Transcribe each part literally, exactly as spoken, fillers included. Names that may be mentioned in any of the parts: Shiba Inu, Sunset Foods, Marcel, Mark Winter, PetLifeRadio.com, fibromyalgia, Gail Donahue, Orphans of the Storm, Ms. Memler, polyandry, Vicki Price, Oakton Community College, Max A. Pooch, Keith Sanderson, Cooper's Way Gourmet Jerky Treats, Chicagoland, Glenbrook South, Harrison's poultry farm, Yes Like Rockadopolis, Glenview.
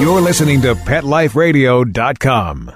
You're listening to Pet Life Radio dot com.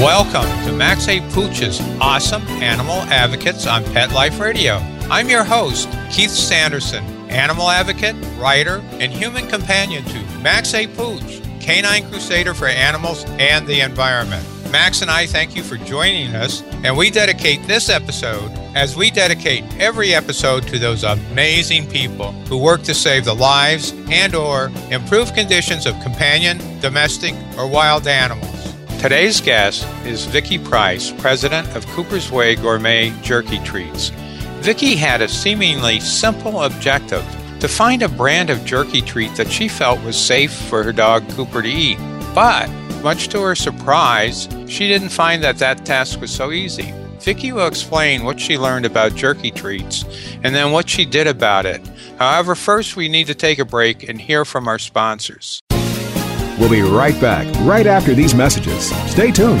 Welcome to Max A. Pooch's Awesome Animal Advocates on Pet Life Radio. I'm your host, Keith Sanderson, animal advocate, writer, and human companion to Max A. Pooch, canine crusader for animals and the environment. Max and I thank you for joining us, and we dedicate this episode, as we dedicate every episode, to those amazing people who work to save the lives and or improve conditions of companion, domestic, or wild animals. Today's guest is Vicki Price, president of Cooper's Way Gourmet Jerky Treats. Vicki had a seemingly simple objective, to find a brand of jerky treat that she felt was safe for her dog Cooper to eat. But, much to her surprise, she didn't find that that task was so easy. Vicki will explain what she learned about jerky treats and then what she did about it. However, first we need to take a break and hear from our sponsors. We'll be right back, right after these messages. Stay tuned.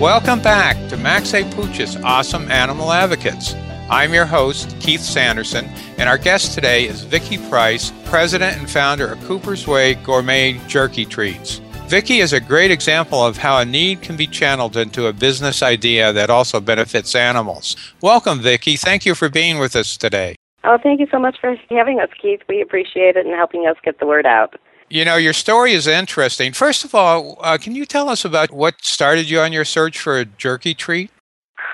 Welcome back to Max A. Pooch's Awesome Animal Advocates. I'm your host, Keith Sanderson, and our guest today is Vicki Price, president and founder of Cooper's Way Gourmet Jerky Treats. Vicki is a great example of how a need can be channeled into a business idea that also benefits animals. Welcome, Vicki. Thank you for being with us today. Oh, thank you so much for having us, Keith. We appreciate it and helping us get the word out. You know, your story is interesting. First of all, uh, can you tell us about what started you on your search for a jerky treat?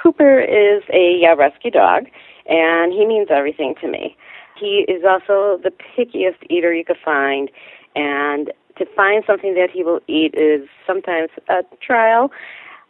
Cooper is a uh, rescue dog, and he means everything to me. He is also the pickiest eater you could find, and to find something that he will eat is sometimes a trial.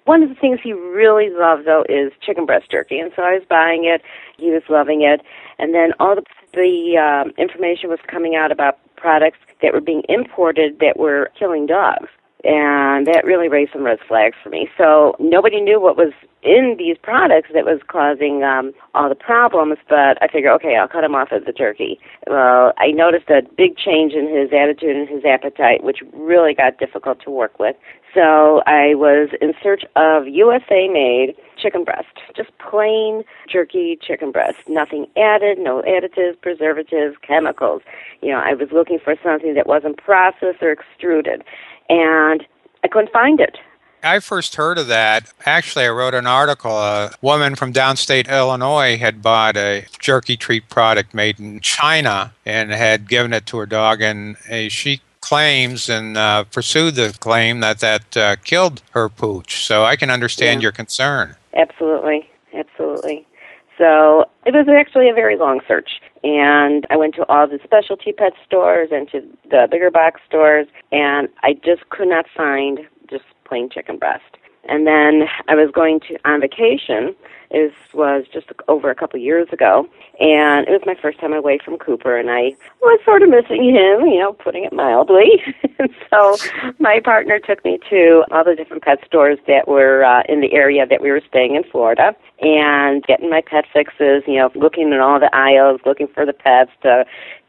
One of the things he really loves, though, is chicken breast jerky. And so I was buying it. He was loving it. And then all the, the um, information was coming out about products that were being imported that were killing dogs. And that really raised some red flags for me. So nobody knew what was in these products that was causing um, all the problems, but I figured, okay, I'll cut him off of the jerky. Well, I noticed a big change in his attitude and his appetite, which really got difficult to work with. So I was in search of U S A-made chicken breast, just plain jerky chicken breast, nothing added, no additives, preservatives, chemicals. You know, I was looking for something that wasn't processed or extruded, and I couldn't find it. I first heard of that. Actually, I wrote an article. A woman from downstate Illinois had bought a jerky treat product made in China and had given it to her dog, and she claims and uh, pursued the claim that that uh, killed her pooch. So I can understand yeah. your concern. Absolutely. Absolutely. So it was actually a very long search, and I went to all the specialty pet stores and to the bigger box stores, and I just could not find just plain chicken breast. And then I was going to on vacation. It was just over a couple years ago, and it was my first time away from Cooper, and I was sort of missing him, you know, putting it mildly. And so my partner took me to all the different pet stores that were uh, in the area that we were staying in Florida, and getting my pet fixes, you know, looking in all the aisles, looking for the pets to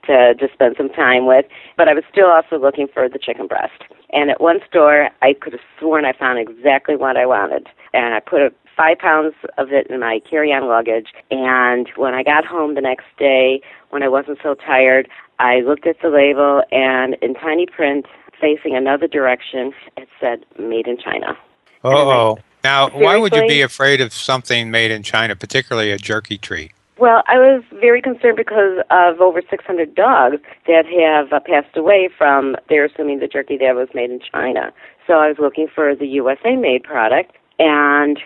to just spend some time with. But I was still also looking for the chicken breast. And at one store, I could have sworn I found exactly what I wanted. And I put a five pounds of it in my carry-on luggage. And when I got home the next day, when I wasn't so tired, I looked at the label, and in tiny print, facing another direction, it said, Made in China. Uh-oh. Like, now, seriously? Why would you be afraid of something made in China, particularly a jerky treat? Well, I was very concerned because of over six hundred dogs that have uh, passed away from, they're assuming the jerky that was made in China. So I was looking for the U S A-made product, and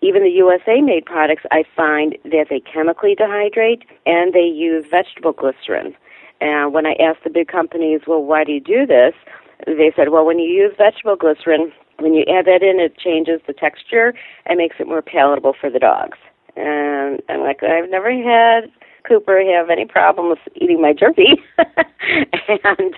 even the U S A-made products, I find that they chemically dehydrate, and they use vegetable glycerin. And when I asked the big companies, well, why do you do this? They said, well, when you use vegetable glycerin, when you add that in, it changes the texture and makes it more palatable for the dogs. And I'm like, I've never had Cooper have any problem with eating my jerky. and,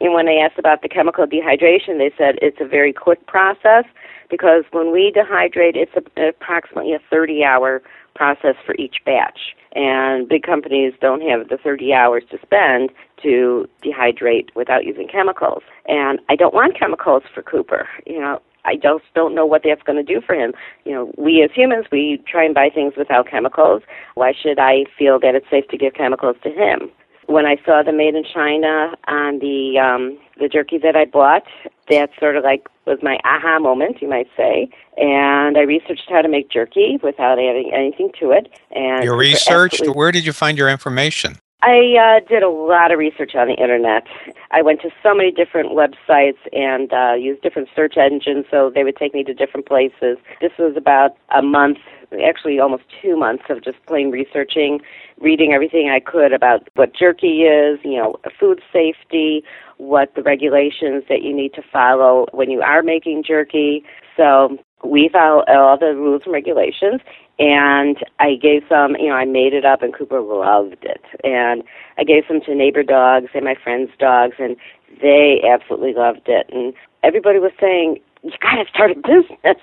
and when I asked about the chemical dehydration, they said it's a very quick process because when we dehydrate, it's a, approximately a thirty-hour process for each batch. And big companies don't have the thirty hours to spend to dehydrate without using chemicals. And I don't want chemicals for Cooper, you know. I just don't know what that's going to do for him. You know, we as humans, we try and buy things without chemicals. Why should I feel that it's safe to give chemicals to him? When I saw the Made in China on the um, the jerky that I bought, that sort of like was my aha moment, you might say. And I researched how to make jerky without adding anything to it. And you researched? Where did you find your information? I uh, did a lot of research on the internet. I went to so many different websites and uh, used different search engines, so they would take me to different places. This was about a month, actually almost two months of just plain researching, reading everything I could about what jerky is, you know, food safety, what the regulations that you need to follow when you are making jerky. So we follow all the rules and regulations. And I gave some, you know, I made it up, and Cooper loved it. And I gave some to neighbor dogs and my friends' dogs, and they absolutely loved it. And everybody was saying, you got to start a business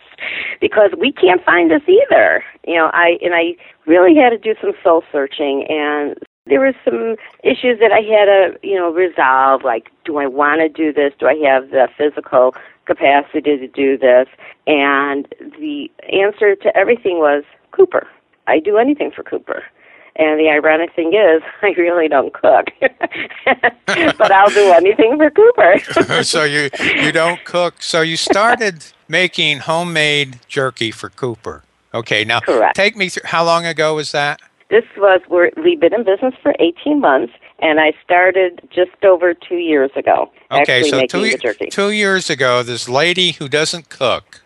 because we can't find this either. You know, I and I really had to do some soul searching, and there were some issues that I had to, you know, resolve, like, do I want to do this? Do I have the physical capacity to do this? And the answer to everything was, Cooper. I do anything for Cooper. And the ironic thing is, I really don't cook. But I'll do anything for Cooper. So you, you don't cook. So you started making homemade jerky for Cooper. Okay, now correct. Take me through, how long ago was that? This was, we're, we've been in business for eighteen months, and I started just over two years ago. Okay, so making two, the jerky. two years ago, this lady who doesn't cook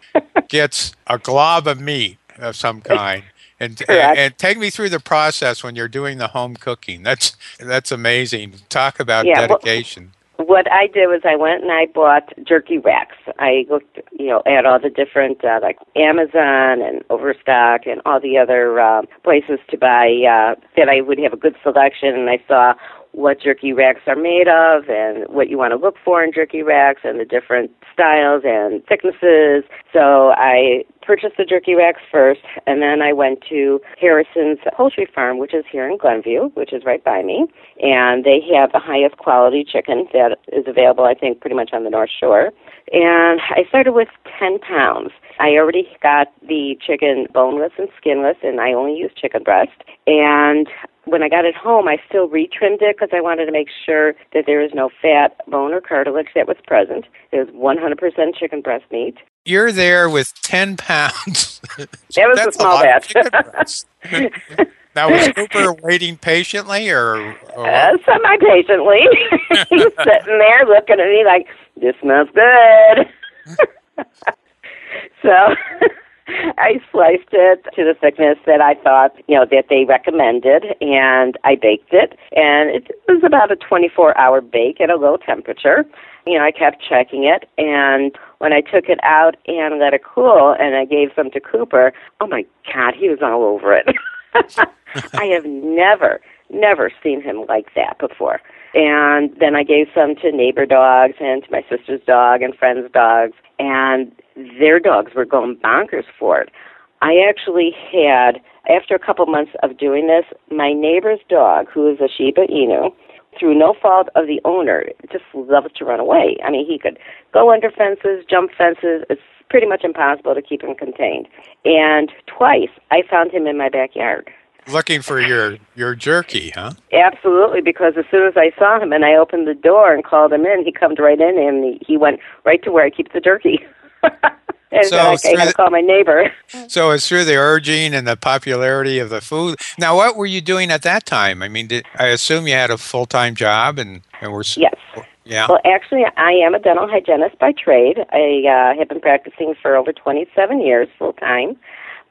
gets a glob of meat of some kind, and, and and take me through the process when you're doing the home cooking. That's that's amazing. Talk about yeah, dedication. Well, what I did was I went and I bought jerky racks. I looked, you know, at all the different uh, like Amazon and Overstock and all the other uh, places to buy uh, that I would have a good selection, and I saw what jerky racks are made of and what you want to look for in jerky racks and the different styles and thicknesses. So I purchased the jerky racks first, and then I went to Harrison's Poultry Farm, which is here in Glenview, which is right by me, and they have the highest quality chicken that is available, I think, pretty much on the North Shore. And I started with ten pounds. I already got the chicken boneless and skinless, and I only use chicken breast. And when I got it home, I still retrimmed it because I wanted to make sure that there was no fat, bone, or cartilage that was present. It was one hundred percent chicken breast meat. You're there with ten pounds. That was That's a small a batch. Chicken breast. Now, was Cooper waiting patiently? or, or uh, Semi-patiently. He's sitting there looking at me like, this smells good. So I sliced it to the thickness that I thought, you know, that they recommended, and I baked it. And it was about a twenty-four hour bake at a low temperature. You know, I kept checking it, and when I took it out and let it cool, and I gave some to Cooper, oh, my God, he was all over it. I have never, never seen him like that before. And then I gave some to neighbor dogs and to my sister's dog and friend's dogs, and their dogs were going bonkers for it. I actually had, after a couple months of doing this, my neighbor's dog, who is a Shiba Inu, through no fault of the owner, just loved to run away. I mean, he could go under fences, jump fences. It's pretty much impossible to keep him contained. And twice I found him in my backyard. Looking for your, your jerky, huh? Absolutely, because as soon as I saw him and I opened the door and called him in, he comes right in and he went right to where I keep the jerky. And so I, I had to call my neighbor. So it's through the urging and the popularity of the food. Now, what were you doing at that time? I mean, did, I assume you had a full-time job and, and were... Yes. Yeah. Well, actually, I am a dental hygienist by trade. I uh, have been practicing for over twenty-seven years full-time.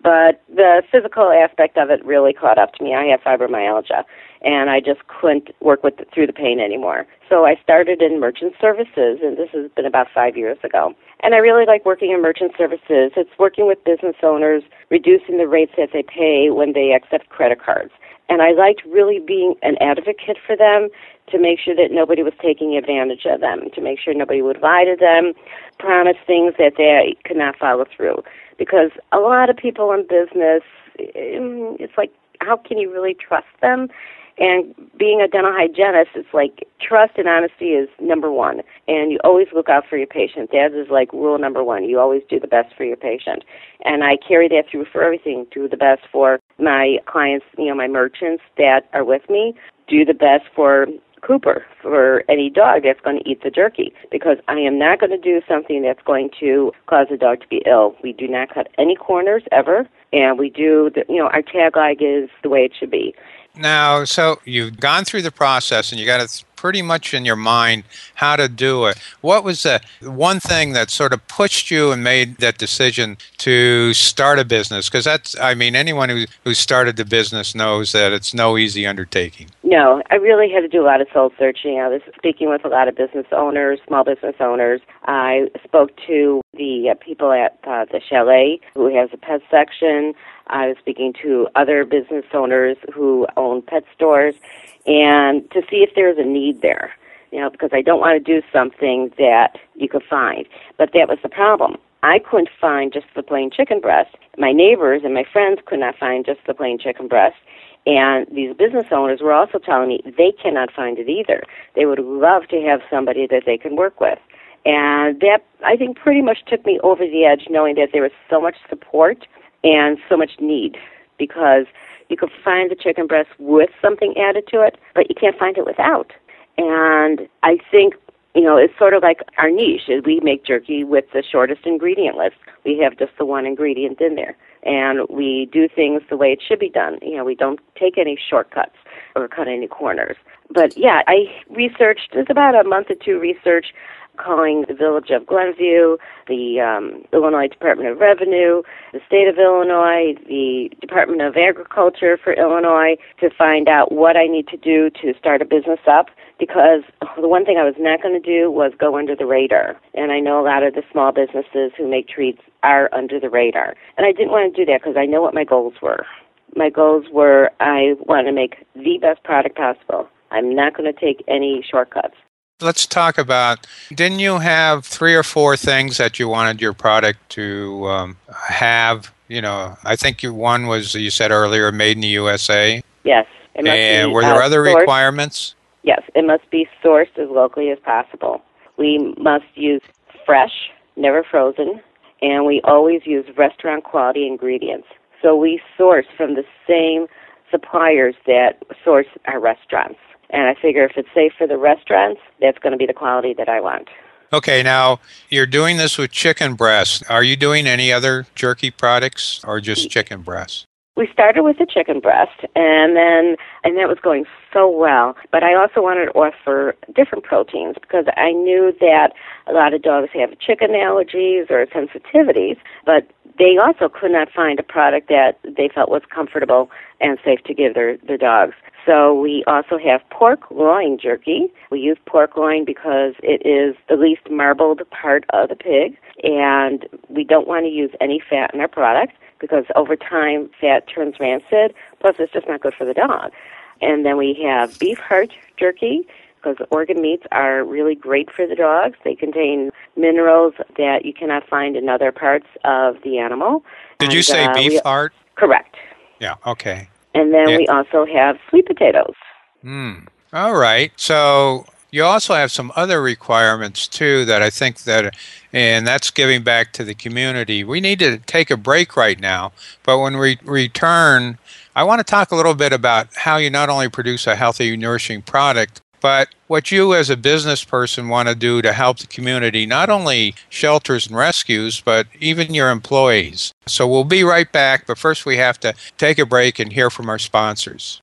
But the physical aspect of it really caught up to me. I have fibromyalgia, and I just couldn't work with the, through the pain anymore. So I started in merchant services, and this has been about five years ago. And I really like working in merchant services. It's working with business owners, reducing the rates that they pay when they accept credit cards. And I liked really being an advocate for them to make sure that nobody was taking advantage of them, to make sure nobody would lie to them, promise things that they could not follow through. Because a lot of people in business, it's like, how can you really trust them? And being a dental hygienist, it's like trust and honesty is number one. And you always look out for your patient. That is like rule number one. You always do the best for your patient. And I carry that through for everything. Do the best for my clients, you know, my merchants that are with me. Do the best for Cooper, for any dog that's going to eat the jerky, because I am not going to do something that's going to cause the dog to be ill. We do not cut any corners ever, and we do, the, you know, our tagline is the way it should be. Now, so you've gone through the process, and you got it pretty much in your mind how to do it. What was the one thing that sort of pushed you and made that decision to start a business? Because that's, I mean, anyone who who started the business knows that it's no easy undertaking. No, I really had to do a lot of soul searching. I was speaking with a lot of business owners, small business owners. I spoke to the people at uh, the chalet who has a pet section. I was speaking to other business owners who own pet stores, and to see if there's a need there, you know, because I don't want to do something that you could find. But that was the problem. I couldn't find just the plain chicken breast. My neighbors and my friends could not find just the plain chicken breast. And these business owners were also telling me they cannot find it either. They would love to have somebody that they can work with. And that, I think, pretty much took me over the edge, knowing that there was so much support and so much need, because you can find the chicken breast with something added to it, but you can't find it without. And I think, you know, it's sort of like our niche. We make jerky with the shortest ingredient list. We have just the one ingredient in there. And we do things the way it should be done. You know, we don't take any shortcuts or cut any corners. But, yeah, I researched, it's about a month or two research, calling the village of Glenview, the um, Illinois Department of Revenue, the state of Illinois, the Department of Agriculture for Illinois, to find out what I need to do to start a business up, because the one thing I was not going to do was go under the radar. And I know a lot of the small businesses who make treats are under the radar. And I didn't want to do that because I know what my goals were. My goals were I want to make the best product possible. I'm not going to take any shortcuts. Let's talk about, didn't you have three or four things that you wanted your product to um, have? You know, I think you, one was, you said earlier, made in the U S A. Yes. It must and be, were there uh, other sourced requirements? Yes. It must be sourced as locally as possible. We must use fresh, never frozen, and we always use restaurant quality ingredients. So we source from the same suppliers that source our restaurants. And I figure if it's safe for the restaurants, that's going to be the quality that I want. Okay, now you're doing this with chicken breast. Are you doing any other jerky products or just chicken breast? We started with the chicken breast, and then and that was going so well. But I also wanted to offer different proteins, because I knew that a lot of dogs have chicken allergies or sensitivities, but they also could not find a product that they felt was comfortable and safe to give their, their dogs. So we also have pork loin jerky. We use pork loin because it is the least marbled part of the pig, and we don't want to use any fat in our product, because over time, fat turns rancid, plus it's just not good for the dog. And then we have beef heart jerky, because organ meats are really great for the dogs. They contain minerals that you cannot find in other parts of the animal. Did and, you say uh, beef we, heart? Correct. Yeah, okay. And then yeah. we also have sweet potatoes. Mm. All right. So You also have some other requirements, too, that I think that, and that's giving back to the community. We need to take a break right now, but when we return, I want to talk a little bit about how you not only produce a healthy, nourishing product, but what you as a business person want to do to help the community, not only shelters and rescues, but even your employees. So we'll be right back, but first we have to take a break and hear from our sponsors.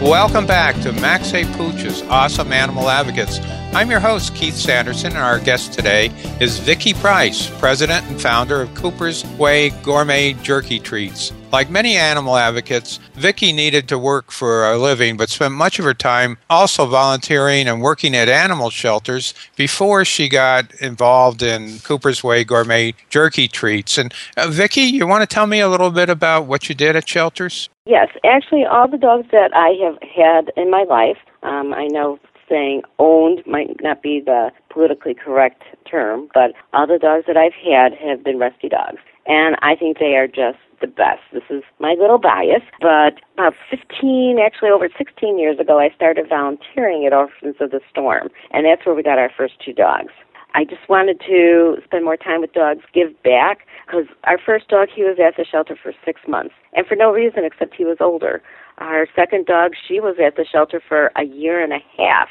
Welcome back to Max A. Pooch's Awesome Animal Advocates. I'm your host, Keith Sanderson, and our guest today is Vicki Price, president and founder of Cooper's Way Gourmet Jerky Treats. Like many animal advocates, Vicki needed to work for a living, but spent much of her time also volunteering and working at animal shelters before she got involved in Cooper's Way Gourmet Jerky Treats. And uh, Vicki, you want to tell me a little bit about what you did at shelters? Yes. Actually, all the dogs that I have had in my life, um, I know saying owned might not be the politically correct term, but all the dogs that I've had have been rescue dogs. And I think they are just the best. This is my little bias, but about fifteen, actually over sixteen years ago, I started volunteering at Orphans of the Storm, and that's where we got our first two dogs. I just wanted to spend more time with dogs, give back, because our first dog, he was at the shelter for six months, and for no reason except he was older. Our second dog, she was at the shelter for a year and a half,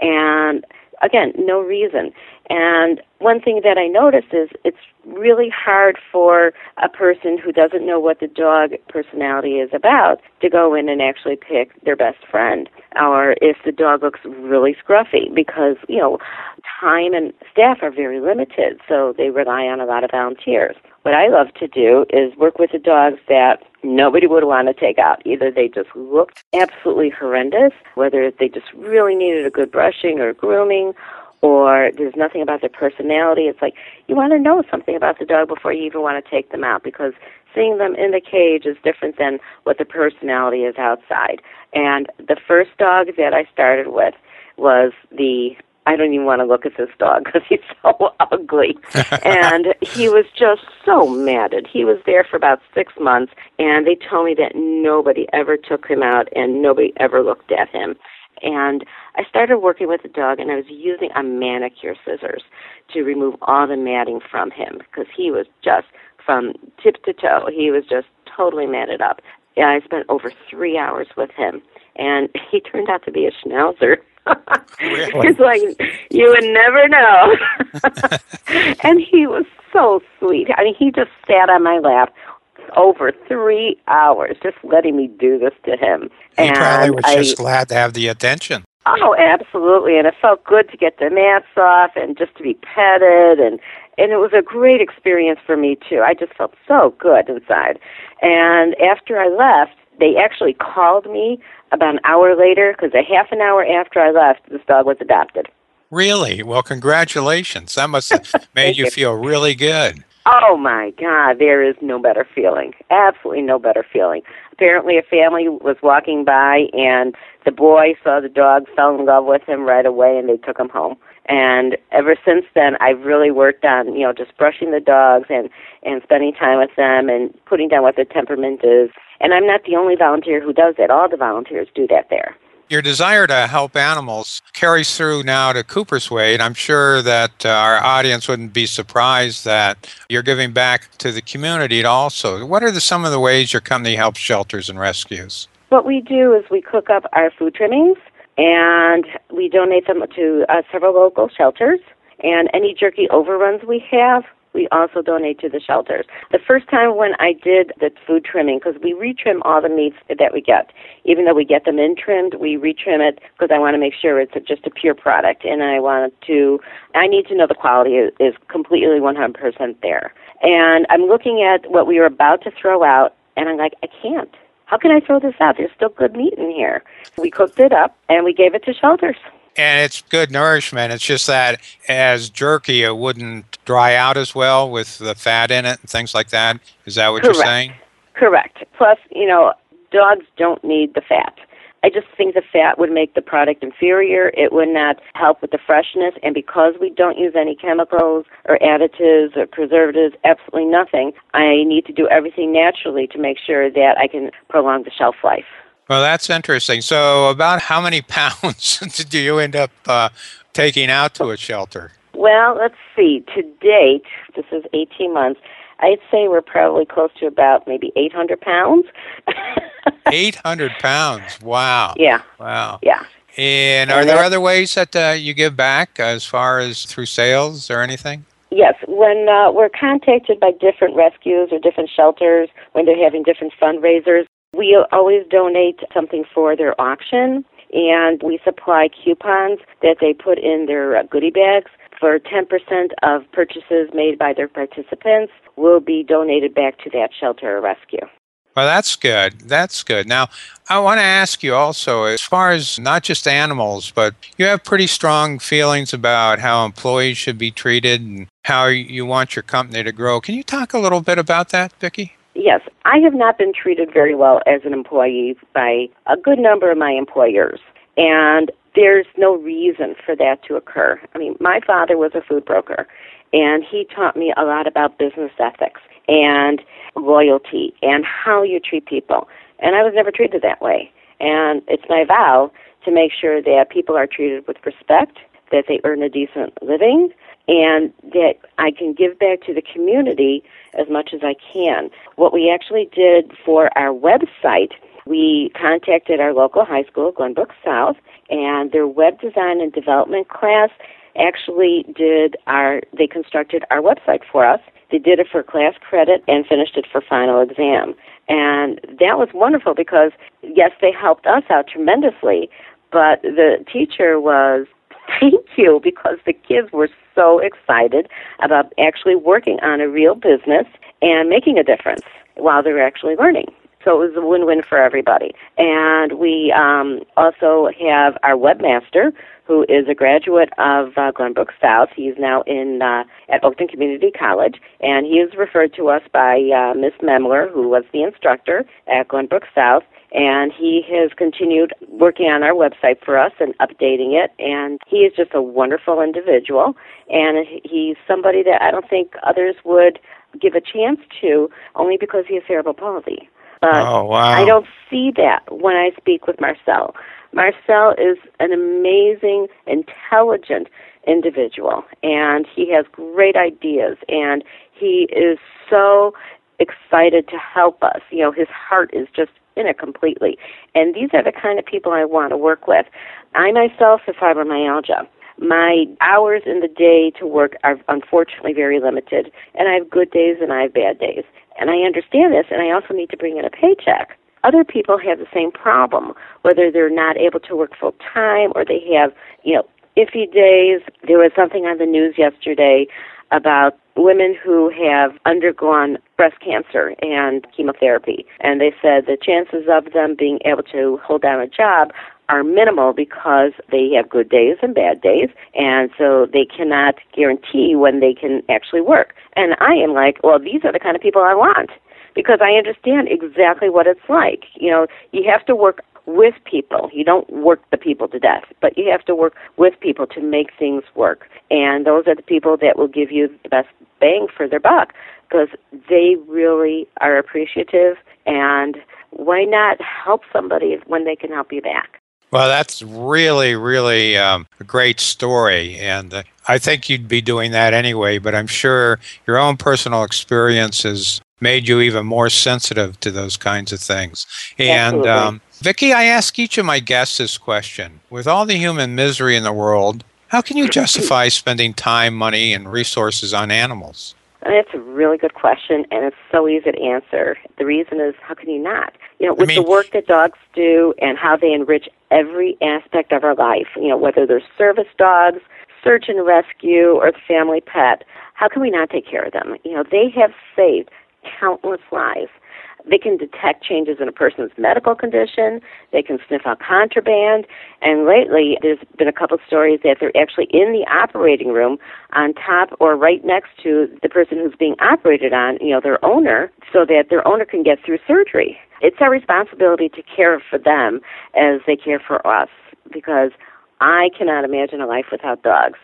and again, no reason. And one thing that I noticed is it's really hard for a person who doesn't know what the dog personality is about to go in and actually pick their best friend, or if the dog looks really scruffy, because, you know, time and staff are very limited, so they rely on a lot of volunteers. What I love to do is work with the dogs that nobody would want to take out. Either they just looked absolutely horrendous, whether they just really needed a good brushing or grooming, or there's nothing about their personality. It's like you want to know something about the dog before you even want to take them out, because seeing them in the cage is different than what the personality is outside. And the first dog that I started with was the, I don't even want to look at this dog because he's so ugly. And he was just so matted. He was there for about six months, and they told me that nobody ever took him out and nobody ever looked at him. And I started working with the dog, and I was using a manicure scissors to remove all the matting from him, because he was just, from tip to toe, he was just totally matted up. And I spent over three hours with him, and he turned out to be a schnauzer. It's like, you would never know. And he was so sweet. I mean, he just sat on my lap over three hours, just letting me do this to him. He and probably was I, just glad to have the attention. Oh, absolutely. And it felt good to get their mats off and just to be petted. And, and it was a great experience for me, too. I just felt so good inside. And after I left, they actually called me about an hour later because a half an hour after I left, this dog was adopted. Really? Well, congratulations. That must have made you feel really good. Oh, my God. There is no better feeling. Absolutely no better feeling. Apparently, a family was walking by, and the boy saw the dog, fell in love with him right away, and they took him home. And ever since then, I've really worked on, you know, just brushing the dogs and, and spending time with them and putting down what their temperament is. And I'm not the only volunteer who does that. All the volunteers do that there. Your desire to help animals carries through now to Cooper's Way, and I'm sure that uh, our audience wouldn't be surprised that you're giving back to the community also. What are the, some of the ways your company helps shelters and rescues? What we do is we cook up our food trimmings, and we donate them to uh, several local shelters, and any jerky overruns we have, we also donate to the shelters. The first time when I did the food trimming, because we retrim all the meats that we get. Even though we get them in trimmed, we retrim it because I want to make sure it's a, just a pure product. And I want to, I need to know the quality is, is completely one hundred percent there. And I'm looking at what we were about to throw out, and I'm like, I can't. How can I throw this out? There's still good meat in here. We cooked it up, and we gave it to shelters. And it's good nourishment. It's just that as jerky, it wouldn't dry out as well with the fat in it and things like that. Is that what Correct. You're saying? Correct. Plus, you know, dogs don't need the fat. I just think the fat would make the product inferior. It would not help with the freshness. And because we don't use any chemicals or additives or preservatives, absolutely nothing, I need to do everything naturally to make sure that I can prolong the shelf life. Well, that's interesting. So about how many pounds do you end up uh, taking out to a shelter? Well, let's see. To date, this is eighteen months, I'd say we're probably close to about maybe eight hundred pounds. eight hundred pounds. Wow. Yeah. Wow. Yeah. And are and there other ways that uh, you give back as far as through sales or anything? Yes, when uh, we're contacted by different rescues or different shelters, when they're having different fundraisers, we always donate something for their auction, and we supply coupons that they put in their goodie bags for ten percent of purchases made by their participants will be donated back to that shelter or rescue. Well, that's good. That's good. Now, I want to ask you also, as far as not just animals, but you have pretty strong feelings about how employees should be treated and how you want your company to grow. Can you talk a little bit about that, Vicki? Yes, I have not been treated very well as an employee by a good number of my employers, and there's no reason for that to occur. I mean, my father was a food broker, and he taught me a lot about business ethics and loyalty and how you treat people, and I was never treated that way. And it's my vow to make sure that people are treated with respect, that they earn a decent living, and that I can give back to the community as much as I can. What we actually did for our website, we contacted our local high school, Glenbrook South, and their web design and development class actually did our, they constructed our website for us. They did it for class credit and finished it for final exam. And that was wonderful because, yes, they helped us out tremendously, but the teacher was, thank you, because the kids were so excited about actually working on a real business and making a difference while they were actually learning. So it was a win-win for everybody. And we um, also have our webmaster, who is a graduate of uh, Glenbrook South. He's now in uh, at Oakton Community College, and he is referred to us by uh, Miz Memler, who was the instructor at Glenbrook South. And he has continued working on our website for us and updating it. And he is just a wonderful individual. And he's somebody that I don't think others would give a chance to, only because he has cerebral palsy. But oh, wow. I don't see that when I speak with Marcel. Marcel is an amazing, intelligent individual. And he has great ideas. And he is so excited to help us. You know, his heart is just in it completely. And these are the kind of people I want to work with. I myself have fibromyalgia. My hours in the day to work are unfortunately very limited, and I have good days and I have bad days. And I understand this, and I also need to bring in a paycheck. Other people have the same problem, whether they're not able to work full time or they have, you know, iffy days. There was something on the news yesterday about women who have undergone breast cancer and chemotherapy, and they said the chances of them being able to hold down a job are minimal because they have good days and bad days, and so they cannot guarantee when they can actually work. And I am like, well, these are the kind of people I want, because I understand exactly what it's like. You know, you have to work with people. You don't work the people to death, but you have to work with people to make things work. And those are the people that will give you the best bang for their buck, because they really are appreciative. And why not help somebody when they can help you back? Well, that's really, really um, a great story, and uh, I think you'd be doing that anyway, but I'm sure your own personal experience has made you even more sensitive to those kinds of things. And um, Vicki, I ask each of my guests this question. With all the human misery in the world, how can you justify spending time, money, and resources on animals? And that's a really good question, and it's so easy to answer. The reason is, how can you not? You know, with I mean, the work that dogs do and how they enrich every aspect of our life, you know, whether they're service dogs, search and rescue, or the family pet, how can we not take care of them? You know, they have saved countless lives. They can detect changes in a person's medical condition. They can sniff out contraband. And lately, there's been a couple of stories that they're actually in the operating room on top or right next to the person who's being operated on, you know, their owner, so that their owner can get through surgery. It's our responsibility to care for them as they care for us, because I cannot imagine a life without dogs.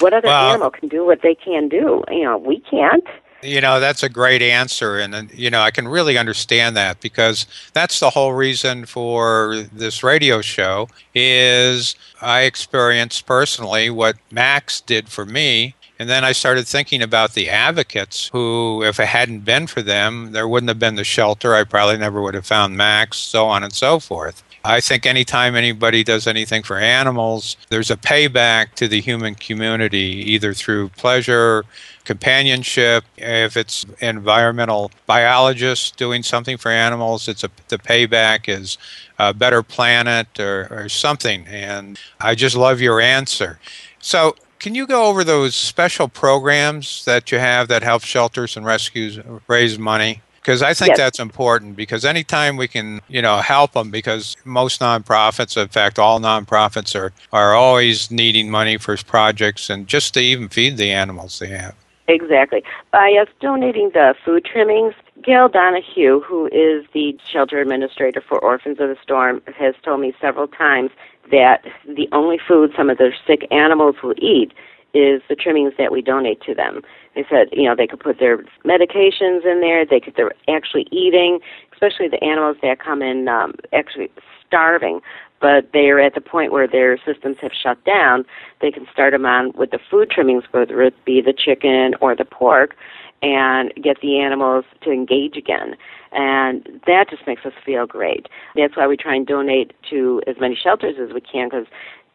What other well, animal can do what they can do? You know, we can't. You know, that's a great answer, and, you know, I can really understand that, because that's the whole reason for this radio show is I experienced personally what Max did for me, and then I started thinking about the advocates who, if it hadn't been for them, there wouldn't have been the shelter. I probably never would have found Max, so on and so forth. I think anytime anybody does anything for animals, there's a payback to the human community, either through pleasure, companionship. If it's environmental biologists doing something for animals, it's a, the payback is a better planet or, or something. And I just love your answer. So can you go over those special programs that you have that help shelters and rescues raise money? Because I think yes. that's important, because anytime we can, you know, help them, because most nonprofits, in fact, all nonprofits are, are always needing money for projects and just to even feed the animals they have. Exactly. By us donating the food trimmings, Gail Donahue, who is the shelter administrator for Orphans of the Storm, has told me several times that the only food some of their sick animals will eat is the trimmings that we donate to them. They said, you know, they could put their medications in there. They could, they're actually eating, especially the animals that come in um, actually starving, but they are at the point where their systems have shut down. They can start them on with the food trimmings, whether it be the chicken or the pork, and get the animals to engage again. And that just makes us feel great. That's why we try and donate to as many shelters as we can, because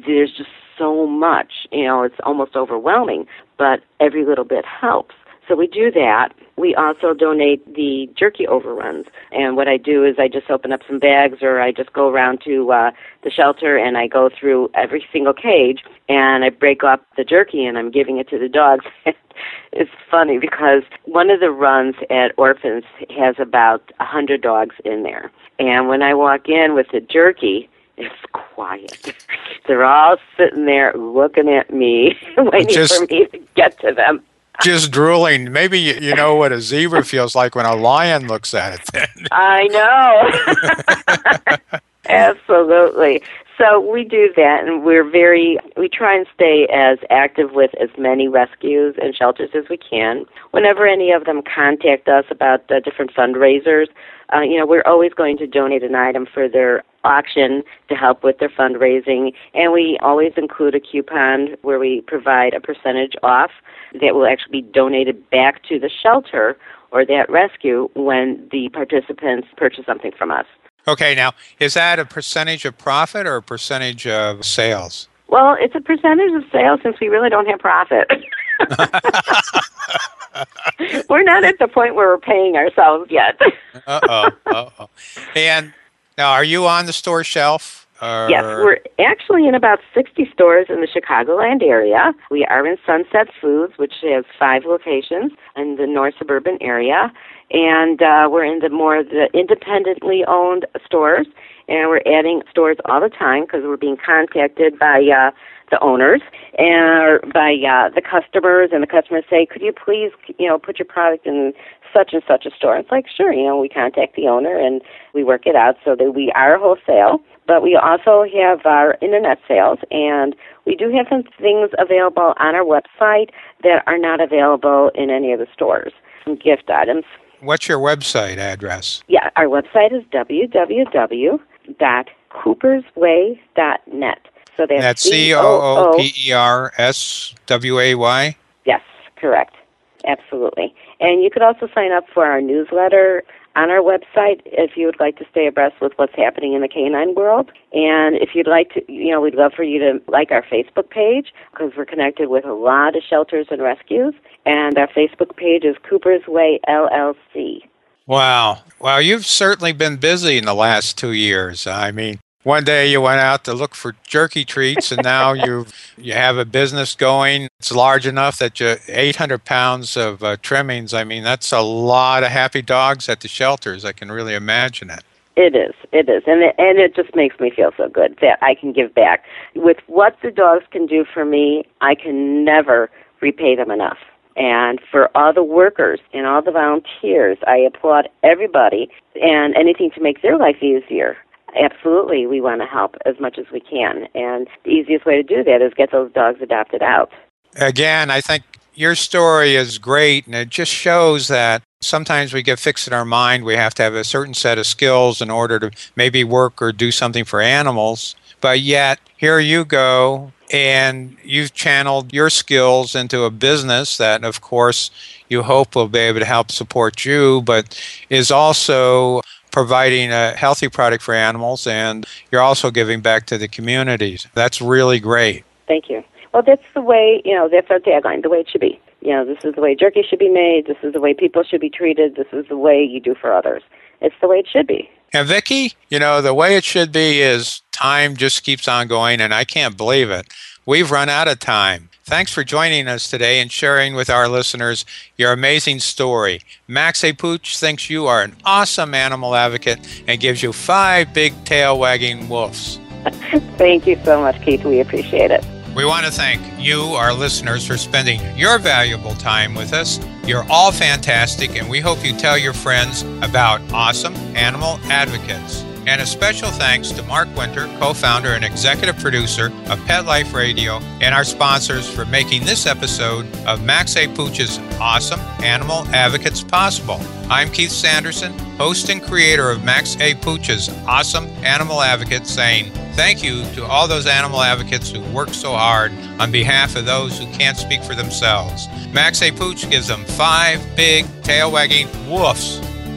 there's just so much, you know, it's almost overwhelming, but every little bit helps. So we do that. We also donate the jerky overruns. And what I do is I just open up some bags, or I just go around to uh, the shelter and I go through every single cage and I break up the jerky and I'm giving it to the dogs. It's funny because one of the runs at Orphans has about one hundred dogs in there. And when I walk in with the jerky, it's quiet. They're all sitting there looking at me, waiting just, for me to get to them. Just drooling. Maybe you know what a zebra feels like when a lion looks at it then. I know. Absolutely. So we do that, and we're very, we try and stay as active with as many rescues and shelters as we can. Whenever any of them contact us about the different fundraisers, uh, you know, we're always going to donate an item for their auction to help with their fundraising, and we always include a coupon where we provide a percentage off that will actually be donated back to the shelter or that rescue when the participants purchase something from us. Okay, now, is that a percentage of profit or a percentage of sales? Well, it's a percentage of sales since we really don't have profit. We're not at the point where we're paying ourselves yet. uh-oh, uh-oh. And Now, are you on the store shelf? Or? Yes, we're actually in about sixty stores in the Chicagoland area. We are in Sunset Foods, which has five locations in the north suburban area. And uh, we're in the more the independently owned stores, and we're adding stores all the time because we're being contacted by uh, the owners and by uh, the customers, and the customers say, could you please, you know, put your product in such and such a store? It's like, sure, you know, we contact the owner and we work it out so that we are wholesale, but we also have our internet sales, and we do have some things available on our website that are not available in any of the stores, some gift items. What's your website address? Yeah, our website is w w w dot coopers way dot net. So they have that's C O O P E R S W A Y? Yes, correct. Absolutely. And you could also sign up for our newsletter on our website if you would like to stay abreast with what's happening in the canine world. And if you'd like to, you know, we'd love for you to like our Facebook page because we're connected with a lot of shelters and rescues. And our Facebook page is Cooper's Way L L C. Wow. Wow, you've certainly been busy in the last two years. I mean, one day you went out to look for jerky treats, and now you you have a business going. It's large enough that you eight hundred pounds of uh, trimmings. I mean, that's a lot of happy dogs at the shelters. I can really imagine it. It is. It is. And it, and it just makes me feel so good that I can give back. With what the dogs can do for me, I can never repay them enough. And for all the workers and all the volunteers, I applaud everybody and anything to make their life easier. Absolutely, we want to help as much as we can. And the easiest way to do that is get those dogs adopted out. Again, I think your story is great, and it just shows that sometimes we get fixed in our mind. We have to have a certain set of skills in order to maybe work or do something for animals. But yet, here you go, and you've channeled your skills into a business that, of course, you hope will be able to help support you, but is also providing a healthy product for animals, and you're also giving back to the communities. That's really great. Thank you. Well, that's the way, you know, that's our tagline, the way it should be. You know, this is the way jerky should be made. This is the way people should be treated. This is the way you do for others. It's the way it should be. And Vicki, you know, the way it should be is time just keeps on going, and I can't believe it. We've run out of time. Thanks for joining us today and sharing with our listeners your amazing story. Max A. Pooch thinks you are an awesome animal advocate and gives you five big tail-wagging wolves. Thank you so much, Keith. We appreciate it. We want to thank you, our listeners, for spending your valuable time with us. You're all fantastic, and we hope you tell your friends about Awesome Animal Advocates. And a special thanks to Mark Winter, co-founder and executive producer of Pet Life Radio, and our sponsors for making this episode of Max A. Pooch's Awesome Animal Advocates possible. I'm Keith Sanderson, host and creator of Max A. Pooch's Awesome Animal Advocates, saying thank you to all those animal advocates who work so hard on behalf of those who can't speak for themselves. Max A. Pooch gives them five big tail-wagging woofs.